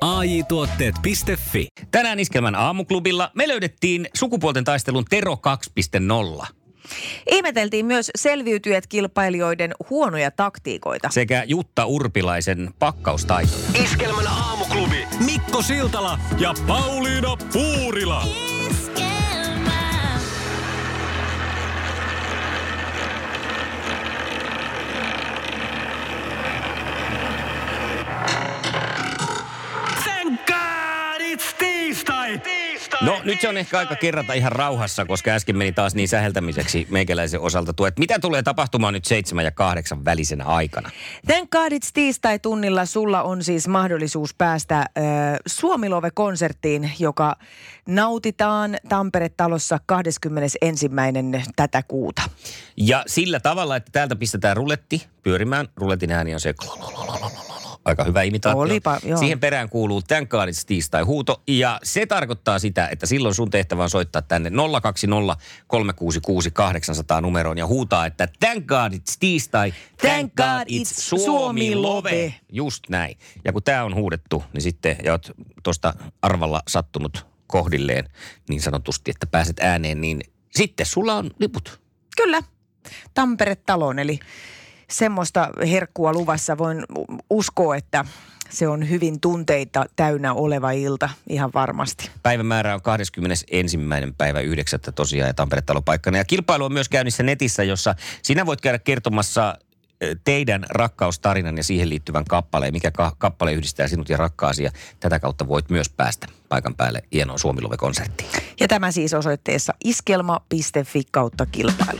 AJ-tuotteet.fi. Tänään Iskelmän aamuklubilla me löydettiin sukupuolten taistelun Tero 2.0. Ihmeteltiin myös selviytyjät kilpailijoiden huonoja taktiikoita. Sekä Jutta Urpilaisen pakkaustaitoja. Iskelmän aamuklubi. Mikko Siltala ja Pauliina Puurila. No nyt se on ehkä aika kerrata ihan rauhassa, koska äsken meni taas niin säheltämiseksi meikäläisen osalta tuo, että mitä tulee tapahtumaan nyt 7 ja 8 välisenä aikana? Thank God it's tiistai -tunnilla sulla on siis mahdollisuus päästä Suomi Love-konserttiin, joka nautitaan Tampere-talossa 21. tätä kuuta. Ja sillä tavalla, että täältä pistetään ruletti pyörimään. Ruletin ääni on se aika hyvä imitaatio. Olipa, joo. Siihen perään kuuluu tän kaadits tiistai huuto. Ja se tarkoittaa sitä, että silloin sun tehtävä on soittaa tänne 020366800 numeroon ja huutaa, että tän kaadits tiistai, tän kaadits Suomi Love. Just näin. Ja kun tää on huudettu, niin sitten ja oot tuosta arvalla sattunut kohdilleen niin sanotusti, että pääset ääneen, niin sitten sulla on liput. Kyllä. Tampere-taloon, eli semmoista herkkua luvassa. Voin uskoa, että se on hyvin tunteita täynnä oleva ilta ihan varmasti. Päivämäärä on 21.9. tosiaan ja Tampere-talo paikkana. Ja kilpailu on myös käynnissä netissä, jossa sinä voit käydä kertomassa teidän rakkaustarinan ja siihen liittyvän kappaleen, mikä kappale yhdistää sinut ja rakkaasi. Ja tätä kautta voit myös päästä paikan päälle hienoon Suomi Love-konserttiin. Ja tämä siis osoitteessa iskelma.fi kautta kilpailu.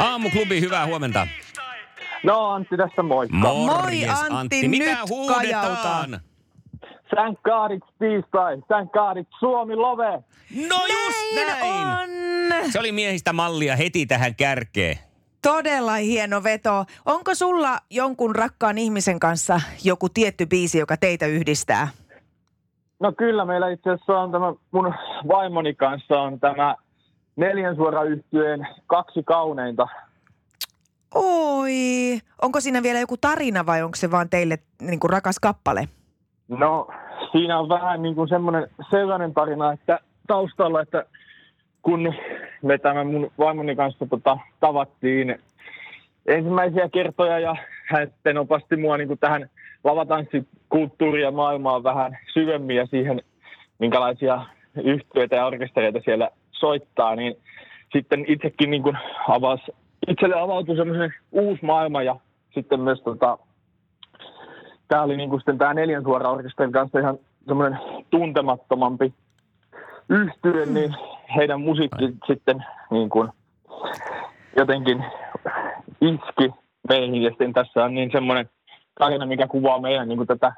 Aamuklubi, hyvää huomenta. No Antti tässä, moikka. Morjes, moi Antti, mitä huudetaan? Thank God it's tiistai, thank God it's Suomi Love. No just näin. Se oli miehistä mallia heti tähän kärkeen. Todella hieno veto. Onko sulla jonkun rakkaan ihmisen kanssa joku tietty biisi, joka teitä yhdistää? No kyllä, meillä itse asiassa on tämä, mun vaimoni kanssa on tämä 4 suorayhtyeen 2 kauneinta. Oi, onko siinä vielä joku tarina vai onko se vaan teille niin kuin rakas kappale? No, siinä on vähän niin kuin sellainen tarina, että taustalla, että kun me tämän mun vaimoni kanssa tavattiin ensimmäisiä kertoja ja hän opasti mua niin kuin tähän lavatanssikulttuuriin ja maailmaan vähän syvemmin ja siihen, minkälaisia yhtyeitä ja orkestereita siellä soittaa, niin sitten itsekin niin kuin avautui semmoisen uusi maailma ja sitten myös tää oli niin kuin sitten tää 4 suora orkesterin kanssa ihan semmoinen tuntemattomampi yhtye, niin heidän musiikki sitten niin kuin jotenkin iski meihin ja sitten tässä on niin semmoinen tarina, mikä kuvaa meidän niin kuin tätä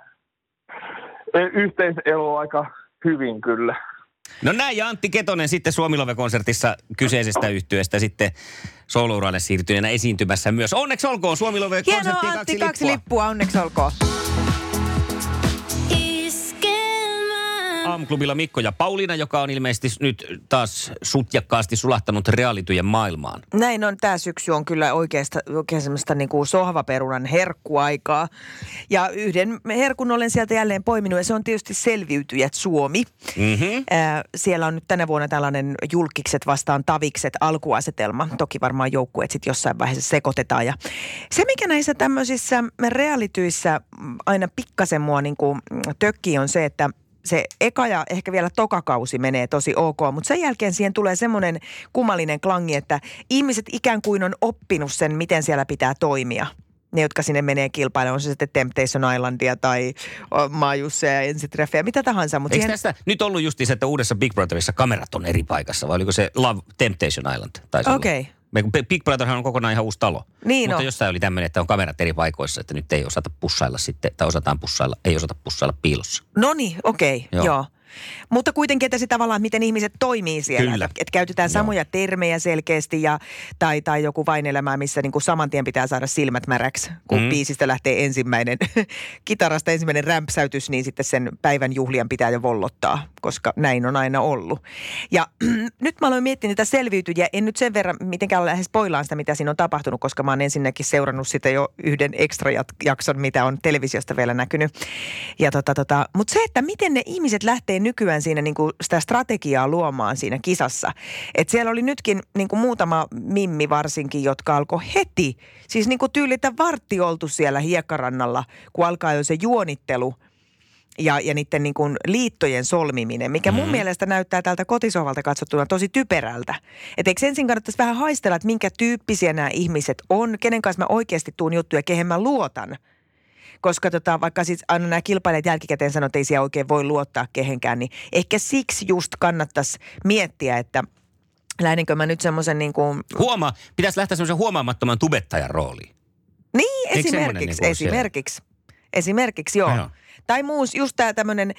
yhteiseloa aika hyvin kyllä. No näin, ja Antti Ketonen sitten Suomi Love-konsertissa kyseisestä yhtyeestä sitten solouralle siirtyneenä esiintymässä myös. Onneksi olkoon Suomi Love-konserttiin 2 lippua. Hienoa Antti, 2 lippua, onneksi olkoon. Aamuklubilla Mikko ja Pauliina, joka on ilmeisesti nyt taas sutjakkaasti sulahtanut realityjen maailmaan. Näin on, tämä syksy on kyllä oikein semmoista niin kuin sohvaperunan herkkuaikaa. Ja yhden herkun olen sieltä jälleen poiminut ja se on tietysti Selviytyjät Suomi. Mm-hmm. Siellä on nyt tänä vuonna tällainen julkikset vastaan tavikset alkuasetelma. Toki varmaan joukkueet sitten jossain vaiheessa sekoitetaan. Ja se, mikä näissä tämmöisissä realityissä aina pikkasen mua niin kuin tökkii, on se, että se eka ja ehkä vielä tokakausi menee tosi ok, mutta sen jälkeen siihen tulee semmoinen kummallinen klangi, että ihmiset ikään kuin on oppinut sen, miten siellä pitää toimia. ne, jotka sinne menee kilpailemaan, on se sitten Temptation Islandia tai Maajusseja ja Ensitreffejä, mitä tahansa. Mutta eikö tästä nyt ollut justiin se, että uudessa Big Brotherissa kamerat on eri paikassa, vai oliko se Love Temptation Island? Okei. Okay. Big Brotherhan on kokonaan ihan uusi talo. Niin mutta jossain oli tämmöinen, että on kamerat eri paikoissa, että nyt ei osata pussailla sitten, tai osataan pussailla, ei osata pussailla piilossa. No niin, okei, okay. Joo. Mutta kuitenkin, että se tavallaan, miten ihmiset toimii siellä. Kyllä. Että käytetään samoja termejä selkeästi ja, tai joku vain elämää, missä niin kuin saman tien pitää saada silmät märäksi. Kun biisistä lähtee ensimmäinen, kitarasta ensimmäinen rämpsäytys, niin sitten sen päivän juhlien pitää jo vollottaa, koska näin on aina ollut. Ja nyt mä aloin miettiä niitä selviytyjiä. En nyt sen verran mitenkään lähes spoilaan sitä, mitä siinä on tapahtunut, koska mä oon ensinnäkin seurannut sitä jo yhden ekstra jakson, mitä on televisiosta vielä näkynyt. Mutta se, että miten ne ihmiset lähtee nykyään siinä niin kuin sitä strategiaa luomaan siinä kisassa. Et siellä oli nytkin niin kuin muutama mimmi varsinkin, jotka alkoi heti, siis niin kuin tyylitä vartti oltu siellä hiekkarannalla, kun alkaa jo se juonittelu ja niiden niin kuin liittojen solmiminen, mikä mun mielestä näyttää tältä kotisohvalta katsottuna tosi typerältä. Et eikö ensin kannattaisi vähän haistella, että minkä tyyppisiä nämä ihmiset on, kenen kanssa mä oikeasti tuun juttuja, kehen mä luotan. Koska vaikka siis aina nämä kilpailijat jälkikäteen sanoo, että ei siellä oikein voi luottaa kehenkään, niin ehkä siksi just kannattaisi miettiä, että lähdenkö mä nyt semmoisen niin kuin... Pitäisi lähteä semmoisen huomaamattoman tubettajan rooliin. Niin, esimerkiksi, joo. Aino. Tai muus, just tämä tämmöinen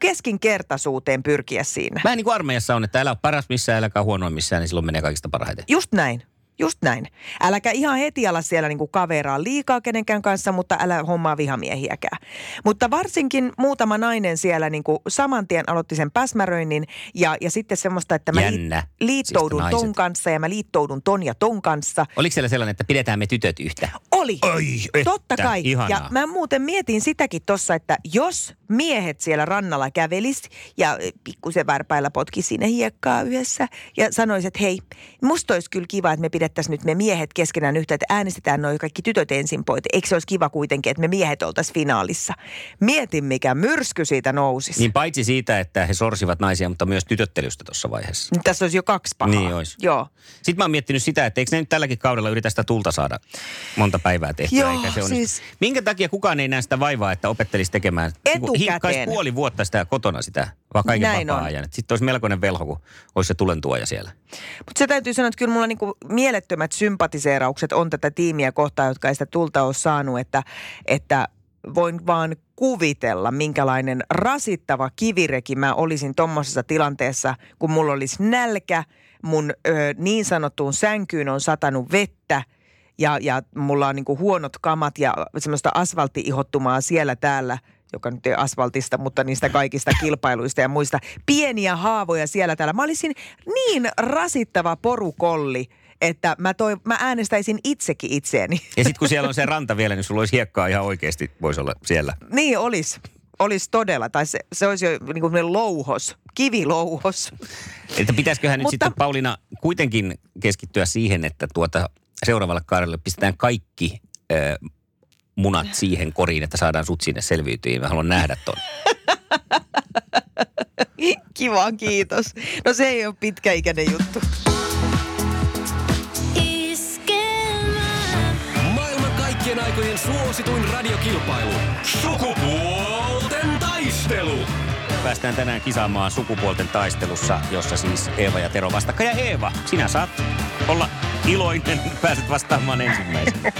keskinkertaisuuteen pyrkiä siinä. Vähän niin kuin armeijassa on, että älä ole paras missään, äläkään huonoin missään, niin silloin menee kaikista parhaiten. Just näin. Äläkä ihan heti ala siellä niinku kaveraa liikaa kenenkään kanssa, mutta älä hommaa vihamiehiäkään. Mutta varsinkin muutama nainen siellä niinku saman tien aloitti sen päsmäröinnin ja sitten semmoista, että mä liittoudun siis ton kanssa ja mä liittoudun ton ja ton kanssa. Oliko siellä sellainen, että pidetään me tytöt yhtä? Oli. Oi, totta kai. Ihanaa. Ja mä muuten mietin sitäkin tossa, että jos miehet siellä rannalla kävelis ja pikkusen varpailla potki sinne hiekkaa yhdessä ja sanois, että hei, musta olisi kyllä kiva, että me pidettäisiin nyt me miehet keskenään yhtä, että äänestetään noi kaikki tytöt ensin pois. Eikö se olisi kiva kuitenkin, että me miehet oltaisiin finaalissa? Mietin, mikä myrsky siitä nousisi. Niin paitsi siitä, että he sorsivat naisia, mutta myös tytöttelystä tuossa vaiheessa. Niin tässä olisi jo kaksi pahaa. Niin olisi. Joo. Sitten mä oon miettinyt sitä, että eikö ne nyt tälläkin kaudella yritä sitä tulta saada monta päivää tehtyä. Joo, eikä se onnistu. Siis... Minkä takia kukaan ei näe sitä vaivaa, että opettelisi tekemään? Etukäteen. Hinkkaisi puoli vuotta sitä kotona sitä, vaan kaiken vapaa-ajan. Sitten olisi melkoinen velho, kun olisi se tulentuoja siellä. Mutta se täytyy sanoa, että kyllä mulla niinku mielettömät sympatiseeraukset on tätä tiimiä kohtaan, jotka ei sitä tulta ole saanut, että voin vaan kuvitella, minkälainen rasittava kivireki mä olisin tommosessa tilanteessa, kun mulla olisi nälkä, mun niin sanottuun sänkyyn on satanut vettä ja mulla on niinku huonot kamat ja semmoista asfaltti-ihottumaa siellä täällä, joka nyt ei asfaltista, mutta niistä kaikista kilpailuista ja muista. Pieniä haavoja siellä täällä. Mä olisin niin rasittava porukolli, että mä äänestäisin itsekin itseäni. Ja sitten kun siellä on se ranta vielä, niin sulla olisi hiekkaa ihan oikeasti, voisi olla siellä. Niin, olisi todella. Tai se olisi jo niin kuin louhos, kivilouhos. Että pitäisiköhän nyt sitten, Pauliina, kuitenkin keskittyä siihen, että seuraavalle kaudelle pistetään kaikki... munat siihen koriin, että saadaan sut sinne selviytyjiin. Mä haluan nähdä ton. Kiva, kiitos. No se ei ole pitkäikäinen juttu. Iskelmä. Maailman kaikkien aikojen suosituin radiokilpailu. Sukupuolten taistelu. Päästään tänään kisaamaan sukupuolten taistelussa, jossa siis Eeva ja Tero vastakkain. Ja Eeva, sinä saat olla iloinen, pääset vastaamaan ensimmäisenä.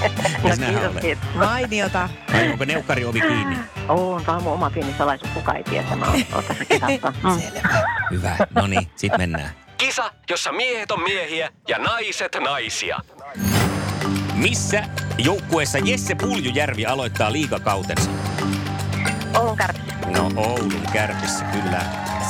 Kiitos. Mainiota. Onko neukkariovi kiinni? Onkohan mun oma pieni salaisuus, kuka ei tiedä, mä oon tässä kisassa. Selvä. Hyvä, no niin, sit mennään. Kisa, jossa miehet on miehiä ja naiset naisia. Missä joukkueessa Jesse Puljujärvi aloittaa liigakautensa? Oulun Kärpissä. No Oulun Kärpissä, kyllä.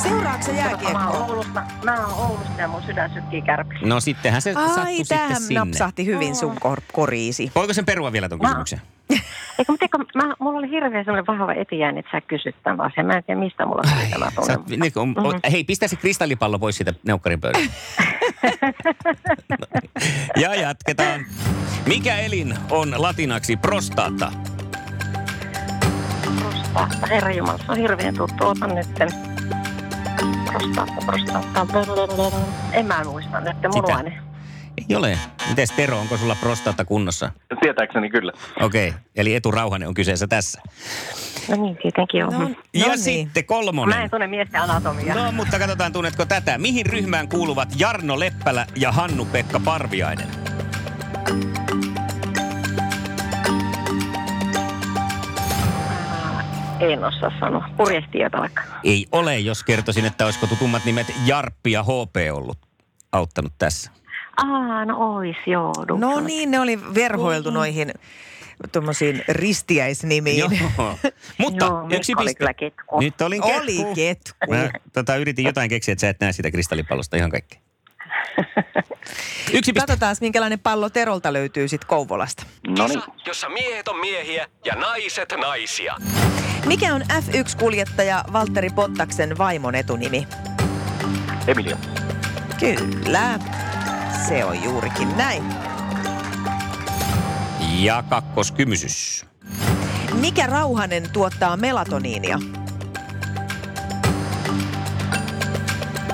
Seuraatko se jääkiekkoa? Mä oon Oulusta. Mä oon Oulusta ja mun sydän sykkii Kärpissä. No sittenhän se sattui sitten sinne. Ai, tämä napsahti hyvin sun koriisi. Voiko sen perua vielä ton kysymyksen? Eikö, mutta mulla oli hirveän sellainen vahva etijääni, että sä kysyt tämän asian. Mä en tiedä, mistä mulla on tämä tunne. Hei, pistä se kristallipallo pois siitä neukkarin pöydästä. Ja jatketaan. Mikä elin on latinaksi prostata? Prostaatta, herra jumala, se on hirveän tuttu. Ootan nytten. Prostaatta. En mä muista nytten, munuainen. Ei ole. Mites Tero, onko sulla prostata kunnossa? Tietääkseni kyllä. Okei, eli eturauhanen on kyseessä tässä. No niin, tietenkin on. No, ja no sitten niin. Kolmonen. Mä en tunne miesten anatomiaa. No, mutta katsotaan, tunnetko tätä. Mihin ryhmään kuuluvat Jarno Leppälä ja Hannu-Pekka Parviainen? En osaa sanoa. Purjehtia vaikka. Ei ole, jos kertoisin, että olisiko tutummat nimet Jarppi ja HP ollut auttanut tässä. No ois, joo. No niin, ne oli verhoiltu noihin tuommoisiin ristiäisnimiin. Joo, mutta joo, yksi piste. Nyt olin ketku. Oli ketku. Mä yritin jotain keksiä, että sä et näe sitä kristallipallosta ihan kaikkea. Yksi piste. Katsotaan, minkälainen pallo Terolta löytyy sitten Kouvolasta. Noniin. Kisa, jossa miehet on miehiä ja naiset naisia. Mikä on F1-kuljettaja Valtteri Bottaksen vaimon etunimi? Emilio. Kyllä. Se on juurikin näin. Ja kakkoskymysys. Mikä rauhanen tuottaa melatoniinia?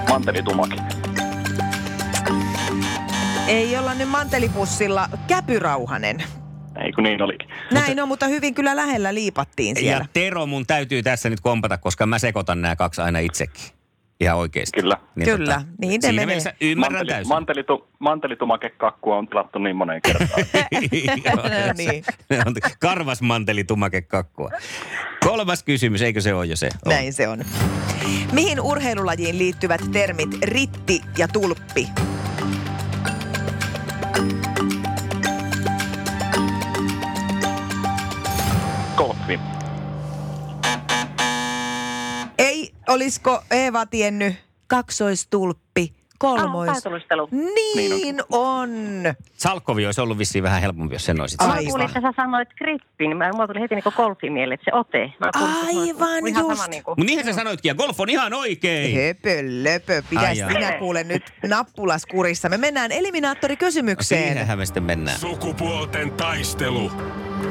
Mantelitumaki. Ei olla nyt mantelipussilla. Käpyrauhanen. Ei kun niin olikin. Näin on, mutta hyvin kyllä lähellä liipattiin siellä. Ja Tero, mun täytyy tässä nyt kompata, koska mä sekoitan nämä kaksi aina itsekin. Ihan oikeesti. Kyllä. Kyllä, niin ne menee. Ymmärrän täysin. Mantelitumake-kakkua on tilattu niin moneen kertaan. No niin. Karvas mantelitumake-kakkua. Kolmas kysymys, eikö se ole jo se? On. Näin se on. Mihin urheilulajiin liittyvät termit ritti ja tulppi? Golfi. Olisiko Eeva tiennyt kaksoistulppi, taitolustelu. Niin on. Salkkovi olisi ollut vissiin vähän helpompi, jos sen olisit. Aivan. Mä kuulin, että sä sanoit grippi, niin mulla tuli heti niin kuin golfi mieleen, että se ote. Aivan just. Niin kuin... Mutta niinhän sä sanoitkin, ja golf on ihan oikein. Höpö, löpö, pidäs sinä kuule nyt nappulaskurissa. Me mennään eliminaattorikysymykseen. No, siinähän me sitten mennään. Sukupuolten taistelu.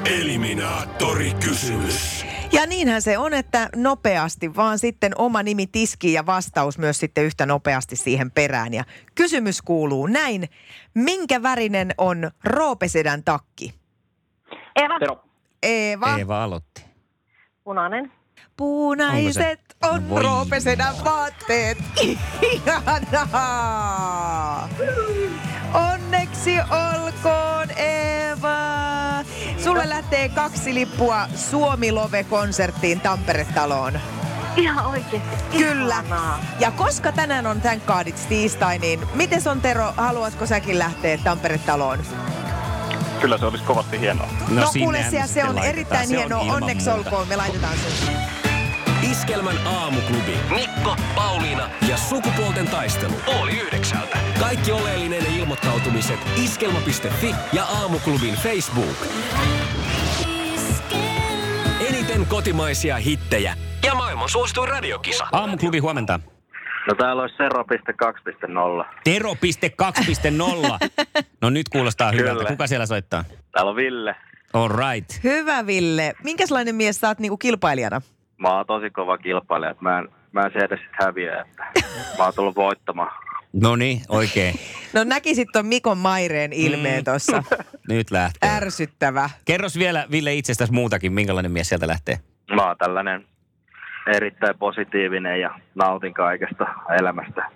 Eliminaattorikysymys. Ja niinhän se on, että nopeasti vaan sitten oma nimi tiski ja vastaus myös sitten yhtä nopeasti siihen perään. Ja kysymys kuuluu näin. Minkä värinen on Roopesedan takki? Eeva. Tero. Eeva. Eeva aloitti. Punainen. Punaiset on Roopesedan vaatteet. Ihanaa! Onneksi olkoon, Eeva! Sulle lähtee 2 lippua Suomi Love-konserttiin Tampere-taloon. Ihan oikeesti. Kyllä. Ihanaa. Ja koska tänään on Thank God It's tiistai, niin miten on Tero, haluatko säkin lähteä Tampere-taloon? Kyllä se olisi kovasti hienoa. No kuule, se on erittäin hienoa. Onneksi olkoon, me laitetaan sun. Iskelmän aamuklubi. Mikko, Pauliina ja sukupuolten taistelu. 8:30. Kaikki oleellinen ilmoittautumiset iskelma.fi ja aamuklubin Facebook. Eniten kotimaisia hittejä ja maailman suosituin radiokisa. Aamuklubi, huomenta. No täällä olisi Tero.2.0. Tero.2.0. No nyt kuulostaa hyvältä. Kuka siellä soittaa? Täällä on Ville. All right. Hyvä Ville. Minkälainen mies sä oot niinku kilpailijana? Mä oon tosi kova kilpailija, että mä en se edes häviä, että mä oon tullut voittamaan. No niin, oikein. No näkisit ton Mikon Maireen ilmeen tossa. Nyt lähtee. Ärsyttävä. Kerros vielä Ville itsestäsi muutakin, minkälainen mies sieltä lähtee? Mä oon tällainen erittäin positiivinen ja nautin kaikesta elämästä.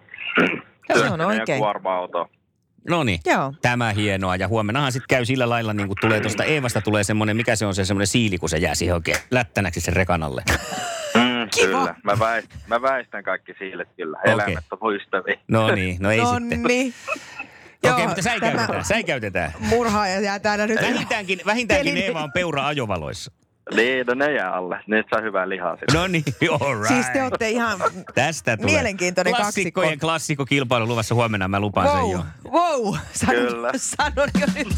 Se on oikein. Ja kuorma-auto. No niin, tämä hienoa. Ja huomennahan sitten käy sillä lailla, niin kun tulee tuosta Eevasta tulee semmoinen, mikä se on se semmoinen siili, kun se jää siihen oikein lättänäksi sen rekan alle. Kiva. Kyllä, mä väistän kaikki siilet kyllä. Okay. Elämät on ystäviä. No niin, no ei sitten. Nonni. Okei, mutta säikäytetään. Murhaaja jää täällä nyt. Vähintäänkin Eeva on peura ajovaloissa. Niin, no ne jää alle. Ne saa hyvää lihaa sitten. No niin, all right. Siis te ootte ihan tästä tulee mielenkiintoinen kaksikko. Klassikkokilpailu luvassa huomenna, mä lupaan sen jo. Wow, sanon jo nyt.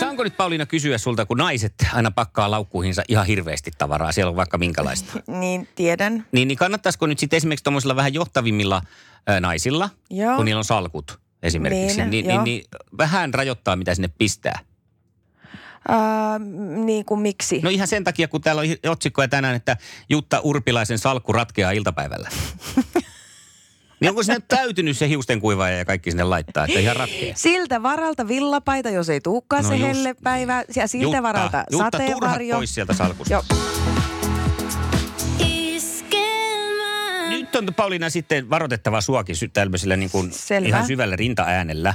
Saanko nyt Pauliina kysyä sulta, kun naiset aina pakkaa laukkuihinsa ihan hirveästi tavaraa, siellä on vaikka minkälaista? Niin, tiedän. Niin kannattaisiko nyt sitten esimerkiksi tuommoisilla vähän johtavimmilla naisilla, joo, kun niillä on salkut esimerkiksi, niin vähän rajoittaa mitä sinne pistää? Niin kuin miksi? No ihan sen takia, kun täällä on otsikkoja tänään, että Jutta Urpilaisen salkku ratkeaa iltapäivällä. Niin onko sinne täytynyt se hiusten kuivaaja ja kaikki sinne laittaa, että ihan ratkea? Siltä varalta villapaita, jos ei tulekaan se hellepäivä. Ja siltä Jutta, varalta sateenvarjo. Jutta, turhat pois sieltä salkusta. Joo. Nyt on Pauliina sitten varoitettava suakin tämmöisellä niin kuin ihan syvällä rintaäänellä.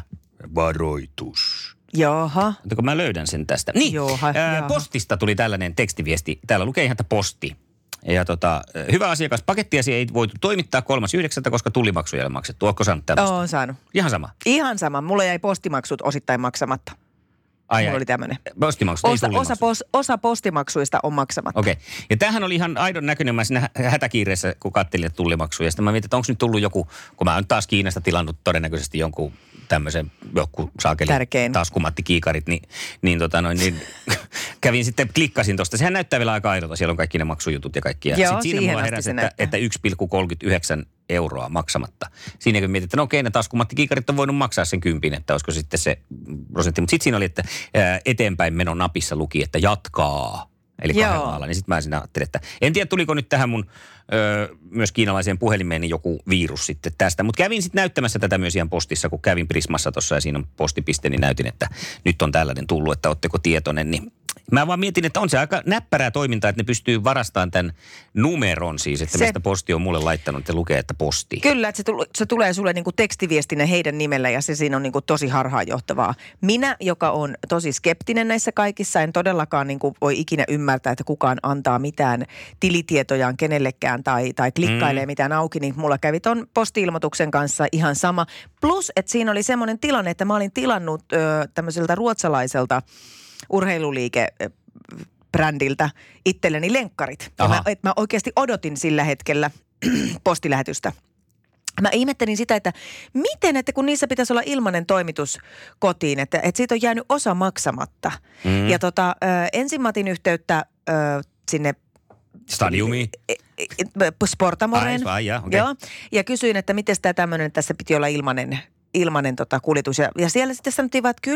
Varoitus. Jaha. Otanko mä löydän sen tästä? Niin, jaha. Postista tuli tällainen tekstiviesti. Täällä lukee ihan, että posti. Ja hyvä asiakas, pakettiasi ei voitu toimittaa 3.9., koska tullimaksuja ei ole maksettu. Ootko saanut tämmöistä? Oon saanut. Ihan sama? Ihan sama. Mulla jäi postimaksut osittain maksamatta. Ai, mulla oli tämmöinen. Postimaksut, ei tullimaksut. Osa postimaksuista on maksamatta. Okei. Okay. Ja tämähän oli ihan aidon näköinen. Mä siinä hätäkiireessä, kun katselin tullimaksuja. Sitten mä mietin, että onko nyt tullut joku, kun mä oon taas Kiinasta tilannut todennäköisesti jonkun tämmöisen, joku saakeli taskumattikiikarit, niin kävin sitten, klikkasin tuosta. Sehän näyttää vielä aika aidolta. Siellä on kaikki ne maksujutut ja kaikki. Ja sitten siinä mulla heräsi, että 1,39 € maksamatta. Siinäkin mietin, että no okei, ne taskumattikiikarit on voinut maksaa sen 10, että olisiko sitten se prosentti. Mutta sitten siinä oli, että eteenpäin menon napissa luki, että jatkaa. Eli kahdella alla. Niin sitten mä siinä ajattelin, että en tiedä tuliko nyt tähän mun myös kiinalaiseen puhelimeen niin joku virus sitten tästä. Mutta kävin sitten näyttämässä tätä myös ihan postissa, kun kävin Prismassa tuossa ja siinä on postipiste, niin näytin, että nyt on tällainen tullut, että ootteko tietoinen. Niin mä vaan mietin, että on se aika näppärää toimintaa, että ne pystyy varastamaan tämän numeron siis, että mistä posti on mulle laittanut, että lukee, että posti. Kyllä, että se tulee sulle niinku tekstiviestinä heidän nimellä ja se siinä on niinku tosi harhaanjohtavaa. Minä, joka on tosi skeptinen näissä kaikissa, en todellakaan niinku voi ikinä ymmärtää, että kukaan antaa mitään tilitietojaan kenellekään tai klikkailee mitään auki, niin mulla kävi ton posti-ilmoituksen kanssa ihan sama. Plus, että siinä oli semmoinen tilanne, että mä olin tilannut tämmöiseltä ruotsalaiselta urheiluliikebrändiltä itselleni lenkkarit. Mä oikeasti odotin sillä hetkellä postilähetystä. Mä ihmettelin sitä, että miten, että kun niissä pitäisi olla ilmainen toimitus kotiin, että siitä on jäänyt osa maksamatta. Mm. Ja ensin mä otin yhteyttä sinne Stadiumiin. Sportamoreen. Okay. Joo. Ja kysyin, että miten tämä tämmöinen, että tässä piti olla ilmainen kuljetus. Ja siellä sitten sanottiin vaan, että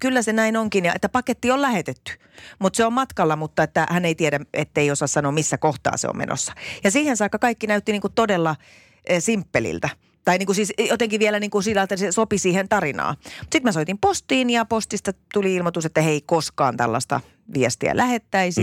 kyllä se näin onkin, ja että paketti on lähetetty. Mutta se on matkalla, mutta että hän ei tiedä, ettei osaa sanoa, missä kohtaa se on menossa. Ja siihen saakka kaikki näytti niinku todella simppeliltä. Tai niinku siis jotenkin vielä niinku sillä, että se sopi siihen tarinaan. Sitten mä soitin postiin ja postista tuli ilmoitus, että he ei koskaan tällaista viestiä lähettäisi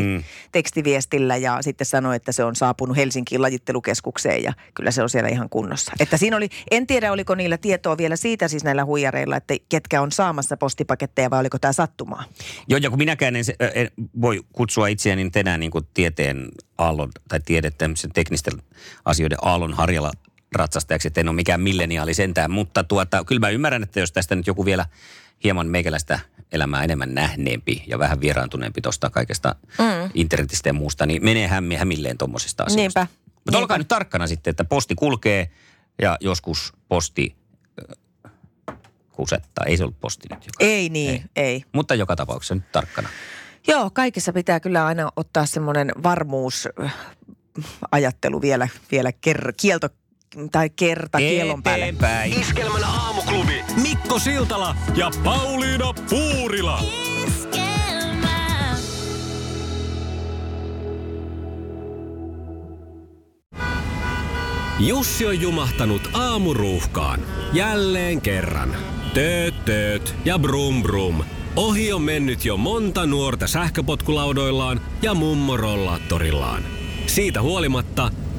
tekstiviestillä ja sitten sanoi, että se on saapunut Helsingin lajittelukeskukseen ja kyllä se on siellä ihan kunnossa. Että siinä oli, en tiedä oliko niillä tietoa vielä siitä siis näillä huijareilla, että ketkä on saamassa postipaketteja vai oliko tämä sattumaa? Joo, ja kun minäkään en voi kutsua itseäni tänään niin kuin tieteen aallon tai tämmöisen teknisten asioiden aallon harjalla ratsastajaksi, että en ole mikään milleniaali sentään, mutta kyllä mä ymmärrän, että jos tästä nyt joku vielä hieman meikäläistä elämää enemmän nähneempi ja vähän vieraantuneempi tuosta kaikesta internetistä ja muusta, niin menee hämilleen tuommoisista asioista. Mutta olkaa nyt tarkkana sitten, että posti kulkee ja joskus posti kusettaa. Ei se ollut posti nyt. Ei. Mutta joka tapauksessa nyt tarkkana. Joo, kaikessa pitää kyllä aina ottaa semmoinen varmuusajattelu vielä kielto. Tai kerta kielon päälle. Iskelmän aamuklubi. Mikko Siltala ja Pauliina Puurila. Iskelmä. Jussi on jumahtanut aamuruuhkaan. Jälleen kerran. Tööt, tööt ja brum brum. Ohi on mennyt jo monta nuorta sähköpotkulaudoillaan ja mummorollaattorillaan. Siitä huolimatta